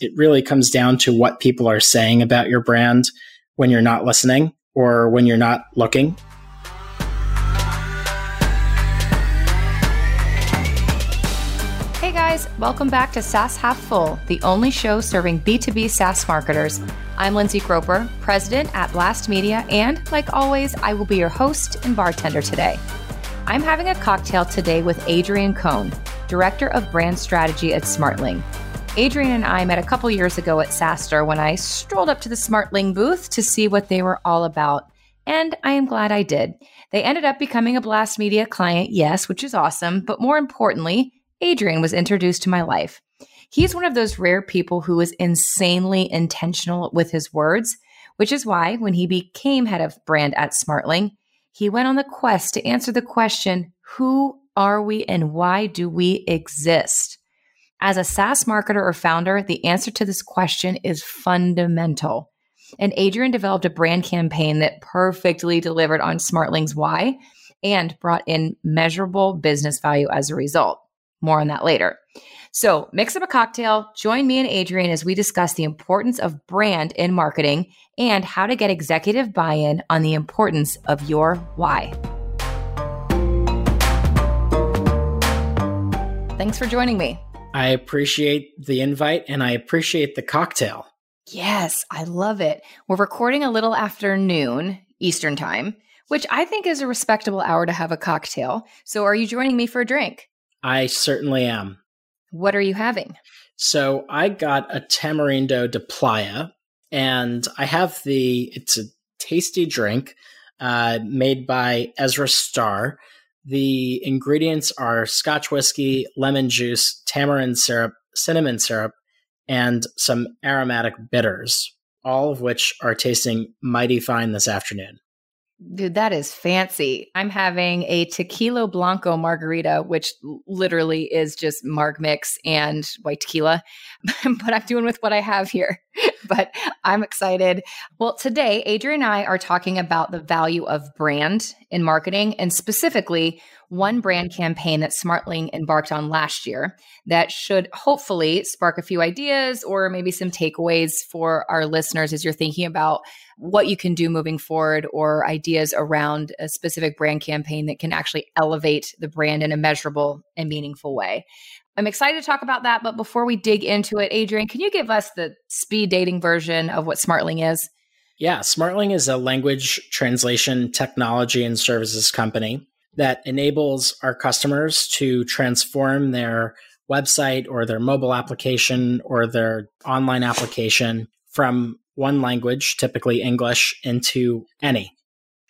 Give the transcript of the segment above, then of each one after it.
It really comes down to what people are saying about your brand when you're not listening or when you're not looking. Hey guys, welcome back to SaaS Half Full, the only show serving B2B SaaS marketers. I'm Lindsay Groper, president at Blast Media, and like always, I will be your host and bartender today. I'm having a cocktail today with Adrian Cohn, Director of Brand Strategy at Smartling. Adrian and I met a couple years ago at Saster when I strolled up to the Smartling booth to see what they were all about, and I am glad I did. They ended up becoming a Blast Media client, yes, which is awesome, but more importantly, Adrian was introduced to my life. He's one of those rare people who is insanely intentional with his words, which is why when he became head of brand at Smartling, he went on the quest to answer the question, who are we and why do we exist? As a SaaS marketer or founder, the answer to this question is fundamental. And Adrian developed a brand campaign that perfectly delivered on Smartling's why and brought in measurable business value as a result. More on that later. So mix up a cocktail, join me and Adrian as we discuss the importance of brand in marketing and how to get executive buy-in on the importance of your why. Thanks for joining me. I appreciate the invite and I appreciate the cocktail. Yes, I love it. We're recording a little after noon Eastern time, which I think is a respectable hour to have a cocktail. So are you joining me for a drink? I certainly am. What are you having? So I got a Tamarindo de Playa, and I have it's a tasty drink made by Ezra Starr. The ingredients are Scotch whiskey, lemon juice, tamarind syrup, cinnamon syrup, and some aromatic bitters, all of which are tasting mighty fine this afternoon. Dude, that is fancy. I'm having a tequila blanco margarita, which literally is just marg mix and white tequila, but I'm doing with what I have here, but I'm excited. Well, today, Adrian and I are talking about the value of brand in marketing and specifically one brand campaign that Smartling embarked on last year that should hopefully spark a few ideas or maybe some takeaways for our listeners as you're thinking about what you can do moving forward or ideas around a specific brand campaign that can actually elevate the brand in a measurable and meaningful way. I'm excited to talk about that, but before we dig into it, Adrian, can you give us the speed dating version of what Smartling is? Yeah, Smartling is a language translation technology and services company that enables our customers to transform their website or their mobile application or their online application from one language, typically English, into any.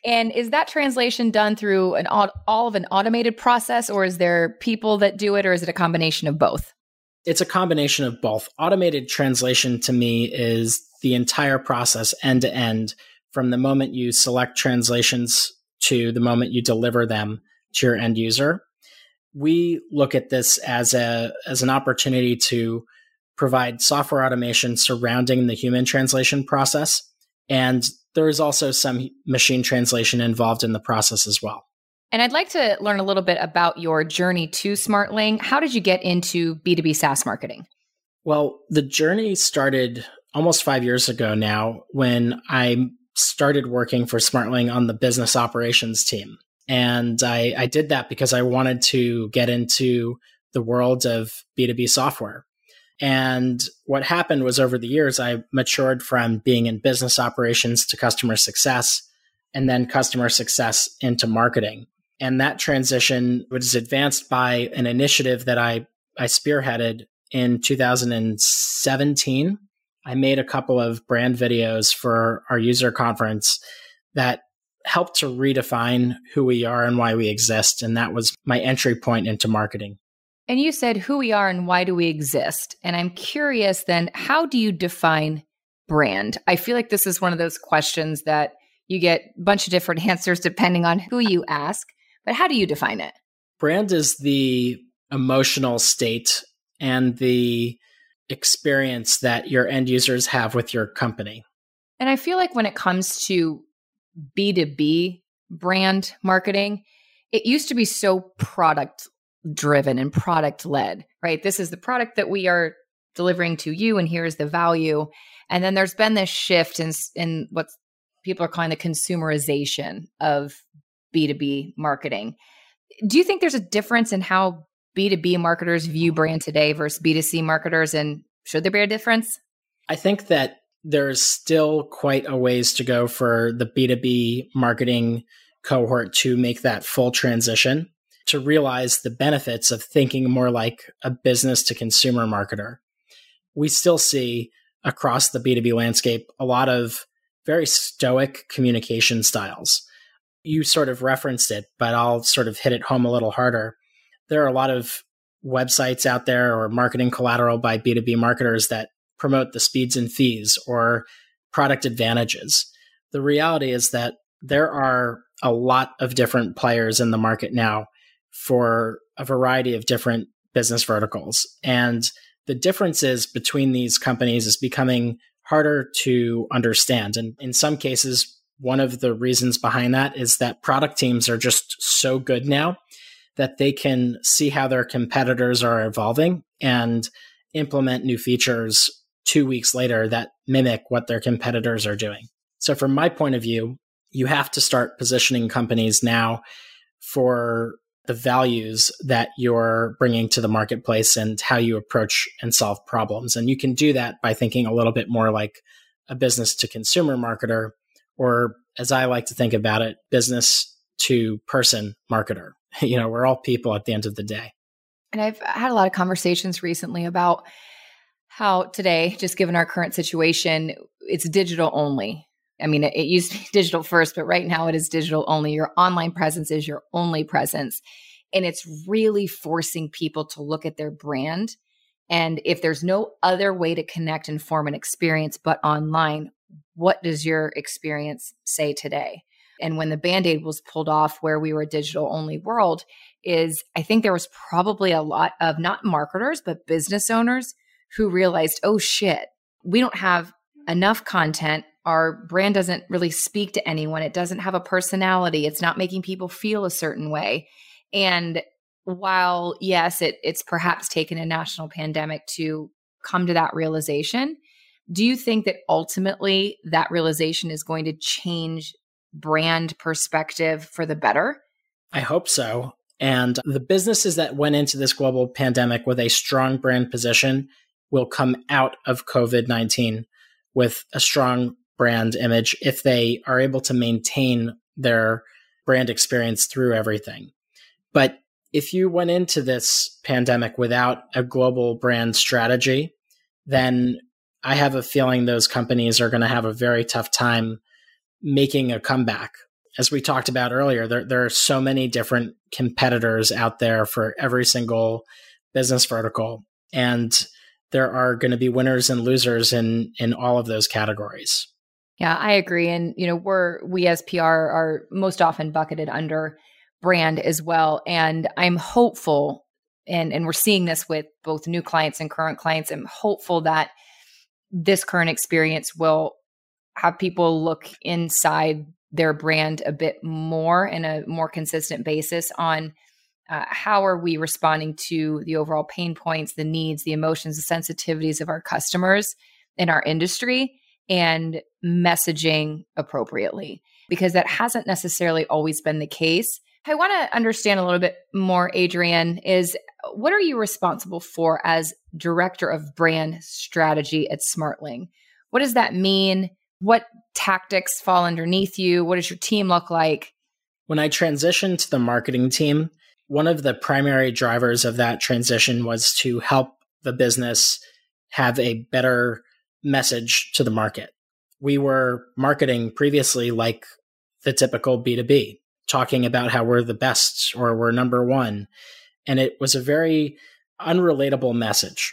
And is that translation done through all of an automated process, or is there people that do it, or is it a combination of both? It's a combination of both. Automated translation to me is the entire process end to end from the moment you select translations to the moment you deliver them to your end user. We look at this as an opportunity to provide software automation surrounding the human translation process. And there is also some machine translation involved in the process as well. And I'd like to learn a little bit about your journey to Smartling. How did you get into B2B SaaS marketing? Well, the journey started almost 5 years ago now when I started working for Smartling on the business operations team. And I did that because I wanted to get into the world of B2B software. And what happened was over the years, I matured from being in business operations to customer success, and then customer success into marketing. And that transition was advanced by an initiative that I spearheaded in 2017. I made a couple of brand videos for our user conference that helped to redefine who we are and why we exist. And that was my entry point into marketing. And you said who we are and why do we exist. And I'm curious then, how do you define brand? I feel like this is one of those questions that you get a bunch of different answers depending on who you ask, but how do you define it? Brand is the emotional state and the experience that your end users have with your company. And I feel like when it comes to B2B brand marketing, it used to be so product driven and product led, right? This is the product that we are delivering to you, and here's the value. And then there's been this shift in what people are calling the consumerization of B2B marketing. Do you think there's a difference in how B2B marketers view brand today versus B2C marketers? And should there be a difference? I think that there's still quite a ways to go for the B2B marketing cohort to make that full transition, to realize the benefits of thinking more like a business to consumer marketer. We still see across the B2B landscape a lot of very stoic communication styles. You sort of referenced it, but I'll sort of hit it home a little harder. There are a lot of websites out there or marketing collateral by B2B marketers that promote the speeds and fees or product advantages. The reality is that there are a lot of different players in the market now for a variety of different business verticals. And the differences between these companies is becoming harder to understand. And in some cases, one of the reasons behind that is that product teams are just so good now that they can see how their competitors are evolving and implement new features 2 weeks later that mimic what their competitors are doing. So from my point of view, you have to start positioning companies now for the values that you're bringing to the marketplace and how you approach and solve problems. And you can do that by thinking a little bit more like a business to consumer marketer, or as I like to think about it, business to person marketer. You know, we're all people at the end of the day. And I've had a lot of conversations recently about how today, just given our current situation, it's digital only. I mean, it used to be digital first, but right now it is digital only. Your online presence is your only presence. And it's really forcing people to look at their brand. And if there's no other way to connect and form an experience but online, what does your experience say today? And when the Band-Aid was pulled off where we were a digital only world, is I think there was probably a lot of not marketers, but business owners who realized, oh shit, we don't have enough content. Our brand doesn't really speak to anyone. It doesn't have a personality. It's not making people feel a certain way. And while, yes, it's perhaps taken a national pandemic to come to that realization, do you think that ultimately that realization is going to change brand perspective for the better? I hope so. And the businesses that went into this global pandemic with a strong brand position will come out of COVID-19 with a strong brand image if they are able to maintain their brand experience through everything. But if you went into this pandemic without a global brand strategy, then I have a feeling those companies are going to have a very tough time making a comeback. As we talked about earlier, there are so many different competitors out there for every single business vertical. And there are going to be winners and losers in all of those categories. Yeah, I agree. And, you know, we as PR are most often bucketed under brand as well. And I'm hopeful, and we're seeing this with both new clients and current clients, I'm hopeful that this current experience will have people look inside their brand a bit more in a more consistent basis on how are we responding to the overall pain points, the needs, the emotions, the sensitivities of our customers in our industry, and messaging appropriately, because that hasn't necessarily always been the case. I want to understand a little bit more, Adrian, is what are you responsible for as Director of Brand Strategy at Smartling? What does that mean? What tactics fall underneath you? What does your team look like? When I transitioned to the marketing team, one of the primary drivers of that transition was to help the business have a better message to the market. We were marketing previously like the typical B2B, talking about how we're the best or we're number one. And it was a very unrelatable message.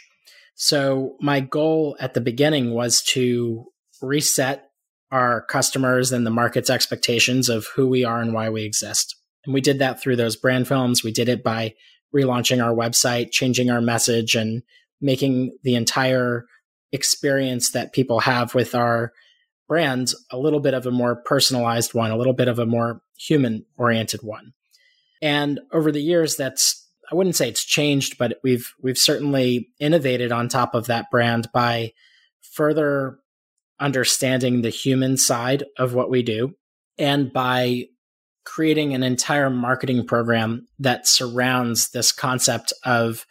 So my goal at the beginning was to reset our customers and the market's expectations of who we are and why we exist. And we did that through those brand films. We did it by relaunching our website, changing our message, and making the entire experience that people have with our brand a little bit of a more personalized one, a little bit of a more human-oriented one. And over the years, that's I wouldn't say it's changed, but we've certainly innovated on top of that brand by further understanding the human side of what we do and by creating an entire marketing program that surrounds this concept of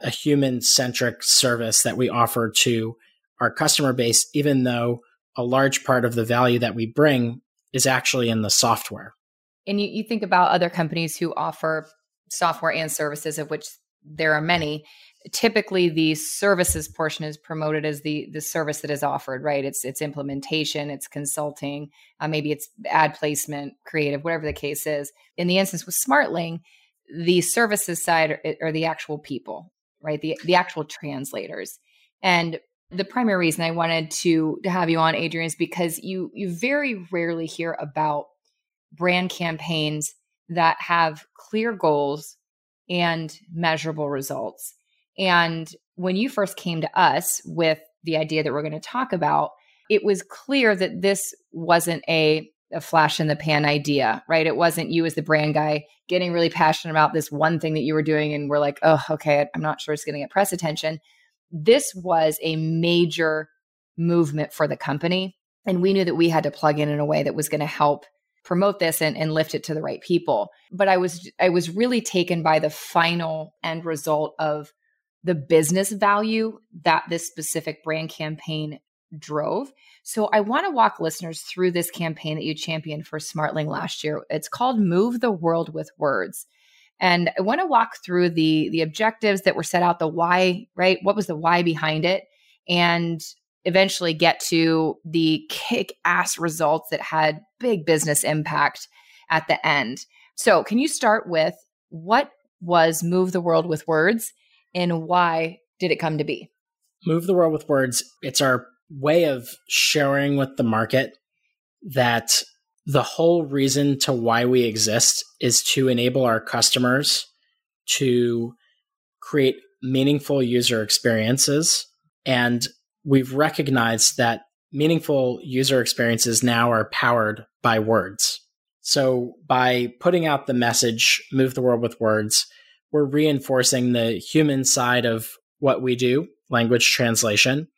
a human-centric service that we offer to our customer base, even though a large part of the value that we bring is actually in the software. And you think about other companies who offer software and services, of which there are many. Typically, the services portion is promoted as the service that is offered, right? It's implementation, it's consulting, maybe it's ad placement, creative, whatever the case is. In the instance with Smartling, the services side are the actual people, right? The actual translators. And the primary reason I wanted to have you on, Adrian, is because you very rarely hear about brand campaigns that have clear goals and measurable results. And when you first came to us with the idea that we're going to talk about, it was clear that this wasn't a flash in the pan idea, right? It wasn't you as the brand guy getting really passionate about this one thing that you were doing and we're like, oh, okay, I'm not sure it's going to get press attention. This was a major movement for the company. And we knew that we had to plug in a way that was going to help promote this and lift it to the right people. But I was really taken by the final end result of the business value that this specific brand campaign drove. So I want to walk listeners through this campaign that you championed for Smartling last year. It's called Move the World with Words. And I want to walk through the objectives that were set out, the why, right? What was the why behind it? And eventually get to the kick-ass results that had big business impact at the end. So can you start with what was Move the World with Words and why did it come to be? Move the World with Words, it's our way of sharing with the market that the whole reason to why we exist is to enable our customers to create meaningful user experiences. And we've recognized that meaningful user experiences now are powered by words. So by putting out the message, Move the World with Words, we're reinforcing the human side of what we do, language translation,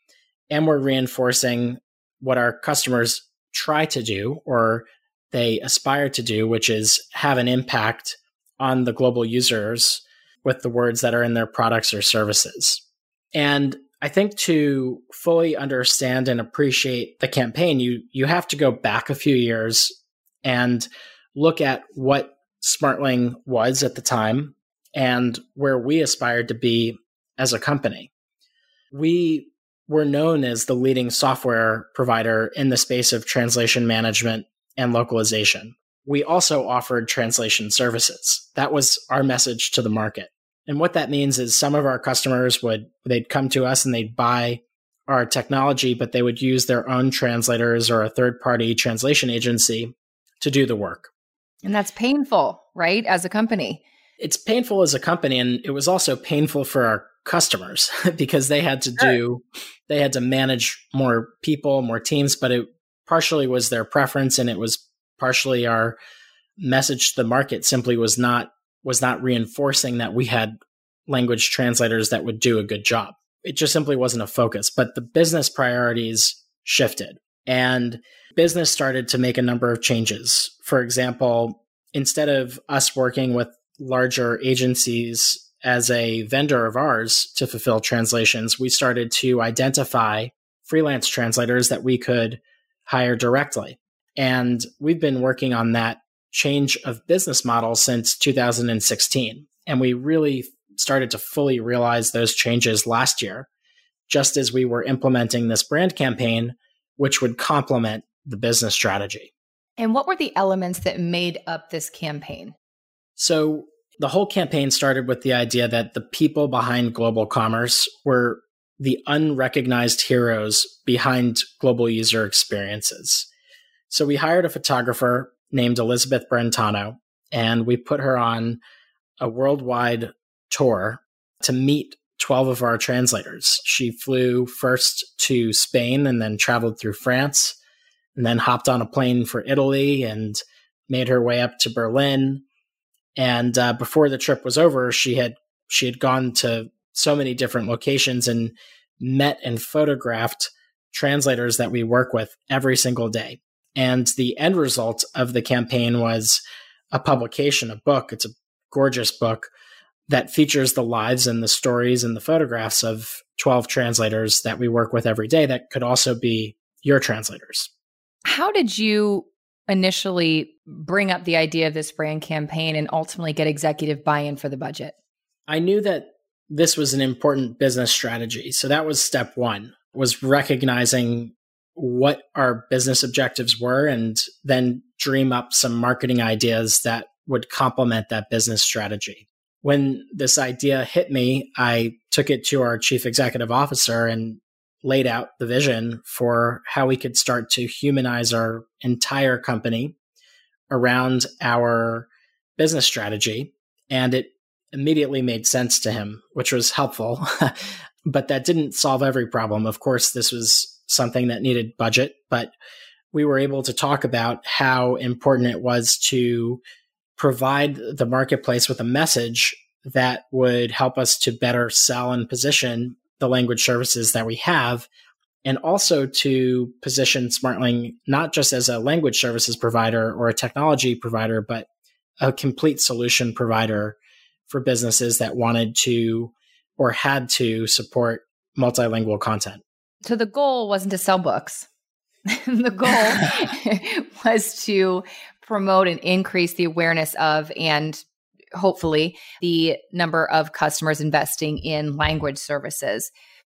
and we're reinforcing what our customers try to do or they aspire to do, which is have an impact on the global users with the words that are in their products or services. And I think to fully understand and appreciate the campaign, you have to go back a few years and look at what Smartling was at the time and where we aspired to be as a company. We were known as the leading software provider in the space of translation management and localization. We also offered translation services. That was our message to the market. And what that means is some of our customers they'd come to us and they'd buy our technology, but they would use their own translators or a third-party translation agency to do the work. And that's painful, right? As a company. It's painful as a company. And it was also painful for our customers because they had to manage more people, more teams, but it partially was their preference. And it was partially our message to the market simply was not reinforcing that we had language translators that would do a good job. It just simply wasn't a focus, but the business priorities shifted and business started to make a number of changes. For example, instead of us working with larger agencies as a vendor of ours to fulfill translations, we started to identify freelance translators that we could hire directly. And we've been working on that change of business model since 2016. And we really started to fully realize those changes last year, just as we were implementing this brand campaign, which would complement the business strategy. And what were the elements that made up this campaign? So the whole campaign started with the idea that the people behind global commerce were the unrecognized heroes behind global user experiences. So we hired a photographer named Elizabeth Brentano, and we put her on a worldwide tour to meet 12 of our translators. She flew first to Spain and then traveled through France, and then hopped on a plane for Italy and made her way up to Berlin, And before the trip was over, she had gone to so many different locations and met and photographed translators that we work with every single day. And the end result of the campaign was a publication, a book. It's a gorgeous book that features the lives and the stories and the photographs of 12 translators that we work with every day that could also be your translators. How did you initially bring up the idea of this brand campaign and ultimately get executive buy-in for the budget? I knew that this was an important business strategy. So that was step one, was recognizing what our business objectives were and then dream up some marketing ideas that would complement that business strategy. When this idea hit me, I took it to our chief executive officer and laid out the vision for how we could start to humanize our entire company around our business strategy. And it immediately made sense to him, which was helpful. But that didn't solve every problem. Of course, this was something that needed budget, but we were able to talk about how important it was to provide the marketplace with a message that would help us to better sell and position the language services that we have, and also to position Smartling not just as a language services provider or a technology provider, but a complete solution provider for businesses that wanted to or had to support multilingual content. So the goal wasn't to sell books. The goal was to promote and increase the awareness of, and hopefully the number of customers investing in language services.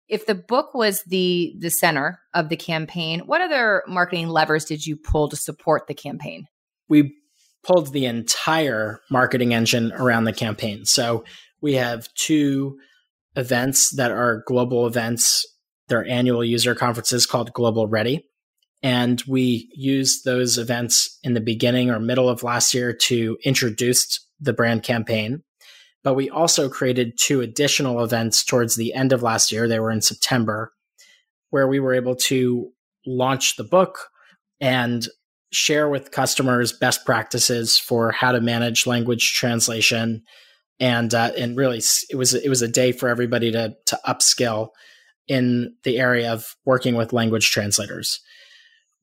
If the book was the center of the campaign, what other marketing levers did you pull to support the campaign? We pulled the entire marketing engine around the campaign. So we have two events that are global events. They're annual user conferences called Global Ready. And we used those events in the beginning or middle of last year to introduce the brand campaign. But we also created two additional events towards the end of last year. They were in September, where we were able to launch the book and share with customers best practices for how to manage language translation. And really, it was a day for everybody to upskill in the area of working with language translators.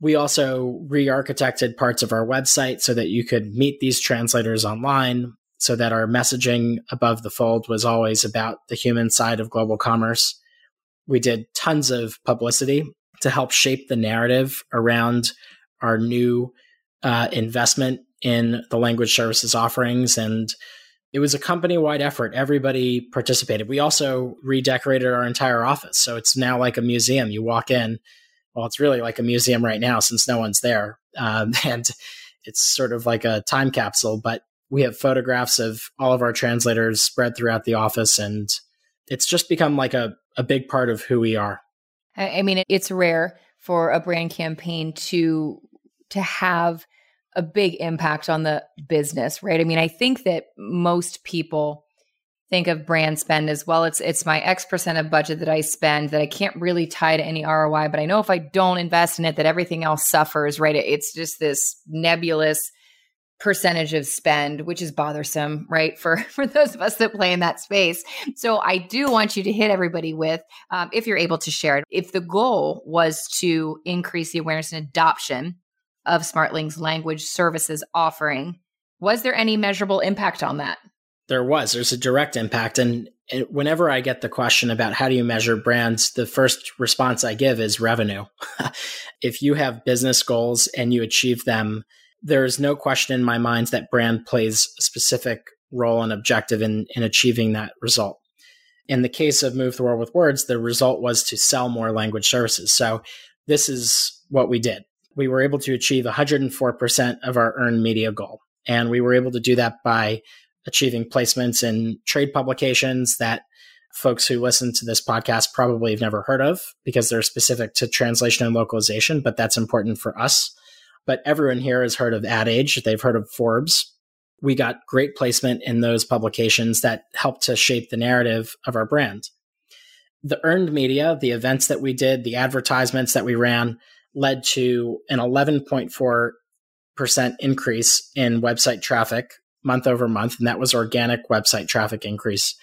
We also re-architected parts of our website so that you could meet these translators online, so that our messaging above the fold was always about the human side of global commerce. We did tons of publicity to help shape the narrative around our new investment in the language services offerings. And it was a company-wide effort. Everybody participated. We also redecorated our entire office. So it's now like a museum. You walk in. Well, it's really like a museum right now since no one's there. And it's sort of like a time capsule, but we have photographs of all of our translators spread throughout the office. And it's just become like a big part of who we are. I mean, it's rare for a brand campaign to have a big impact on the business, right? I mean, I think that most people think of brand spend as, well, it's my X percent of budget that I spend that I can't really tie to any ROI, but I know if I don't invest in it, that everything else suffers, right? It's just this nebulous percentage of spend, which is bothersome, right? For those of us that play in that space. So I do want you to hit everybody with, if you're able to share it, if the goal was to increase the awareness and adoption of Smartling's language services offering, was there any measurable impact on that? There's a direct impact. And whenever I get the question about how do you measure brands, the first response I give is revenue. If you have business goals and you achieve them, there is no question in my mind that brand plays a specific role and objective in achieving that result. In the case of Move the World with Words, the result was to sell more language services. So this is what we did. We were able to achieve 104% of our earned media goal. And we were able to do that by achieving placements in trade publications that folks who listen to this podcast probably have never heard of because they're specific to translation and localization, but that's important for us. But everyone here has heard of Ad Age. They've heard of Forbes. We got great placement in those publications that helped to shape the narrative of our brand. The earned media, the events that we did, the advertisements that we ran led to an 11.4% increase in website traffic month over month, and that was organic website traffic increase.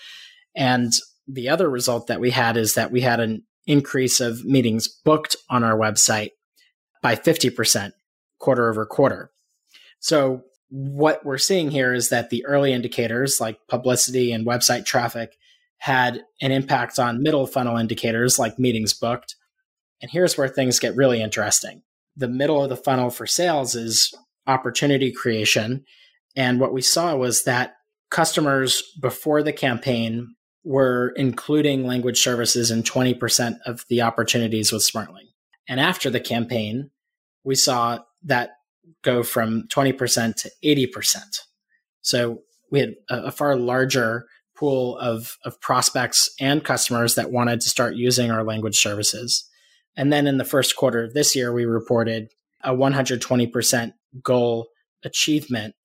And the other result that we had is that we had an increase of meetings booked on our website by 50% quarter over quarter. So what we're seeing here is that the early indicators like publicity and website traffic had an impact on middle funnel indicators like meetings booked. And here's where things get really interesting. The middle of the funnel for sales is opportunity creation. And what we saw was that customers before the campaign were including language services in 20% of the opportunities with Smartling. And after the campaign, we saw that go from 20% to 80%. So we had a far larger pool of prospects and customers that wanted to start using our language services. And then in the first quarter of this year, we reported a 120% goal achievement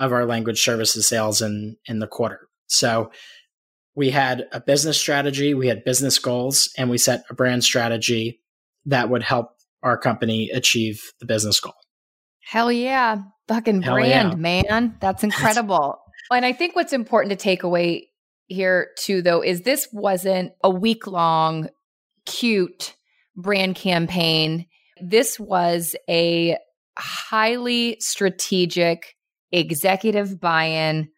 of our language services sales in the quarter. So we had a business strategy, we had business goals, and we set a brand strategy that would help our company achieve the business goal. Hell yeah. Fucking brand, man. That's incredible. And I think what's important to take away here too, though, is this wasn't a week-long cute brand campaign. This was a highly strategic executive buy-in,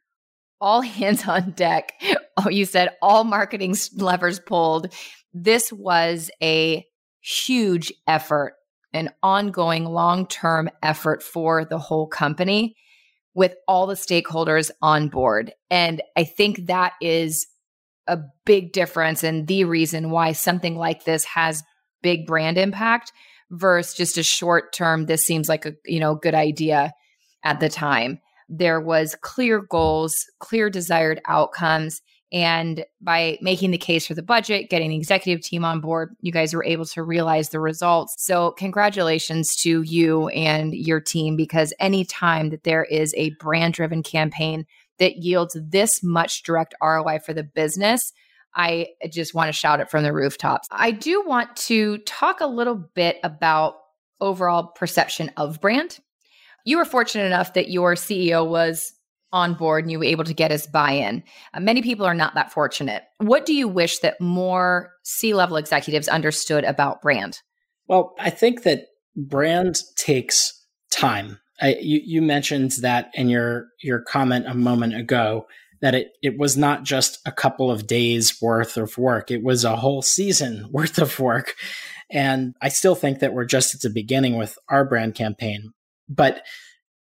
all hands on deck. Oh, you said all marketing levers pulled. This was a huge effort, an ongoing long-term effort for the whole company with all the stakeholders on board. And I think that is a big difference and the reason why something like this has big brand impact versus just a short term, this seems like a good idea at the time. There was clear goals, clear desired outcomes. And by making the case for the budget, getting the executive team on board, you guys were able to realize the results. So congratulations to you and your team, because any time that there is a brand-driven campaign that yields this much direct ROI for the business, I just want to shout it from the rooftops. I do want to talk a little bit about overall perception of brand. You were fortunate enough that your CEO was on board and you were able to get his buy-in. Many people are not that fortunate. What do you wish that more C-level executives understood about brand? Well, I think that brand takes time. You mentioned that in your comment a moment ago, that it was not just a couple of days worth of work. It was a whole season worth of work. And I still think that we're just at the beginning with our brand campaign. But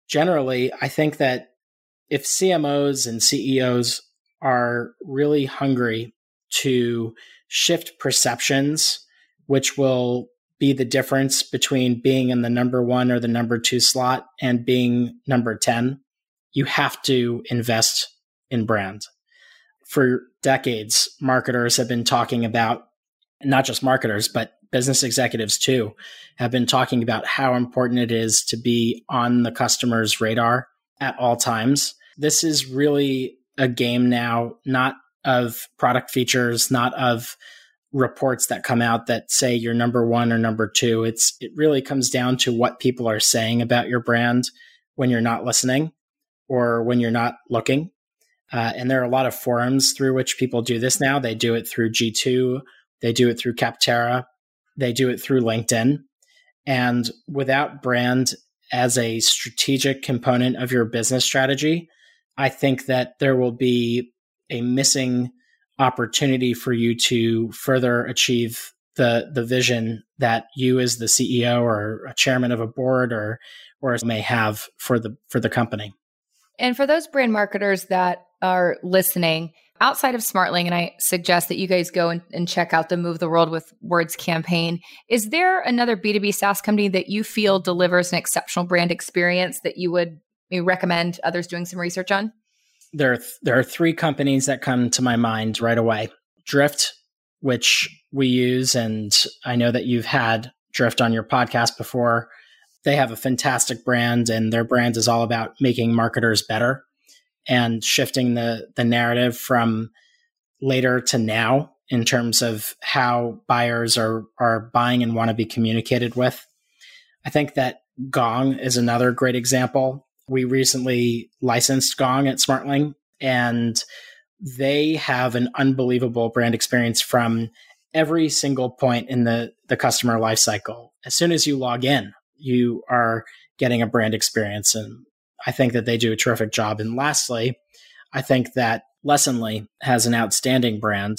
generally, I think that if CMOs and CEOs are really hungry to shift perceptions, which will be the difference between being in the number one or the number two slot and being number 10, you have to invest in brand. For decades, marketers have been talking about, not just marketers, but business executives too, have been talking about how important it is to be on the customer's radar at all times. This is really a game now, not of product features, not of reports that come out that say you're number one or number two. It really comes down to what people are saying about your brand when you're not listening or when you're not looking. And there are a lot of forums through which people do this now. They do it through G2. They do it through Capterra. They do it through LinkedIn. And without brand as a strategic component of your business strategy, I think that there will be a missing opportunity for you to further achieve the vision that you as the CEO or a chairman of a board or may have for the company. And for those brand marketers that are listening, outside of Smartling, and I suggest that you guys go and check out the Move the World with Words campaign, is there another B2B SaaS company that you feel delivers an exceptional brand experience that you would recommend others doing some research on? There are three companies that come to my mind right away. Drift, which we use, and I know that you've had Drift on your podcast before. They have a fantastic brand, and their brand is all about making marketers better and shifting the narrative from later to now in terms of how buyers are buying and want to be communicated with. I think that Gong is another great example We recently licensed Gong at Smartling, and they have an unbelievable brand experience from every single point in the customer lifecycle. As soon as you log in, you are getting a brand experience. And I think that they do a terrific job. And lastly, I think that Lessonly has an outstanding brand.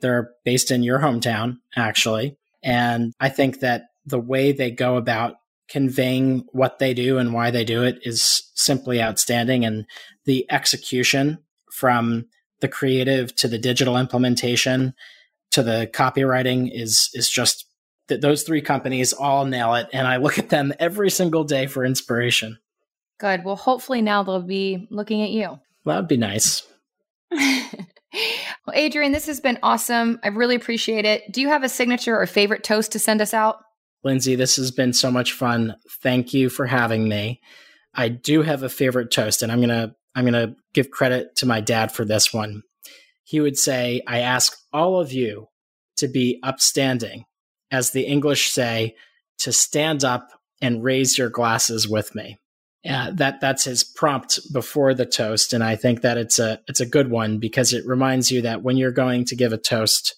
They're based in your hometown, actually. And I think that the way they go about conveying what they do and why they do it is simply outstanding. And the execution from the creative to the digital implementation to the copywriting is just that those three companies all nail it. And I look at them every single day for inspiration. Good. Well, hopefully now they'll be looking at you. Well, that'd be nice. Well, Adrian, this has been awesome. I really appreciate it. Do you have a signature or favorite toast to send us out? Lindsay, this has been so much fun. Thank you for having me. I do have a favorite toast, and I'm gonna give credit to my dad for this one. He would say, I ask all of you to be upstanding, as the English say, to stand up and raise your glasses with me. That's his prompt before the toast. And I think that it's a good one because it reminds you that when you're going to give a toast,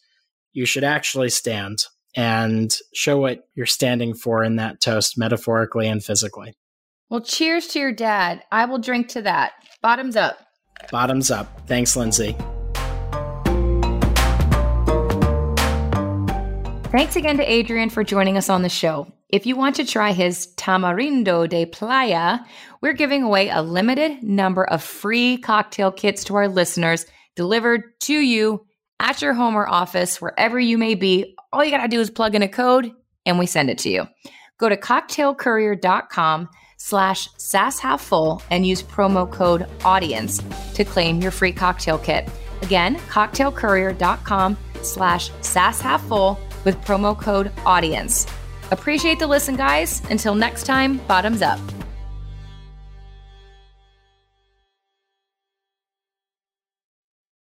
you should actually stand and show what you're standing for in that toast, metaphorically and physically. Well, cheers to your dad. I will drink to that. Bottoms up. Bottoms up. Thanks, Lindsay. Thanks again to Adrian for joining us on the show. If you want to try his Tamarindo de Playa, we're giving away a limited number of free cocktail kits to our listeners delivered to you at your home or office, wherever you may be. All you got to do is plug in a code and we send it to you. Go to cocktailcourier.com/SaaS Half Full and use promo code audience to claim your free cocktail kit. Again, cocktailcourier.com/SaaS Half Full with promo code audience. Appreciate the listen, guys. Until next time, bottoms up.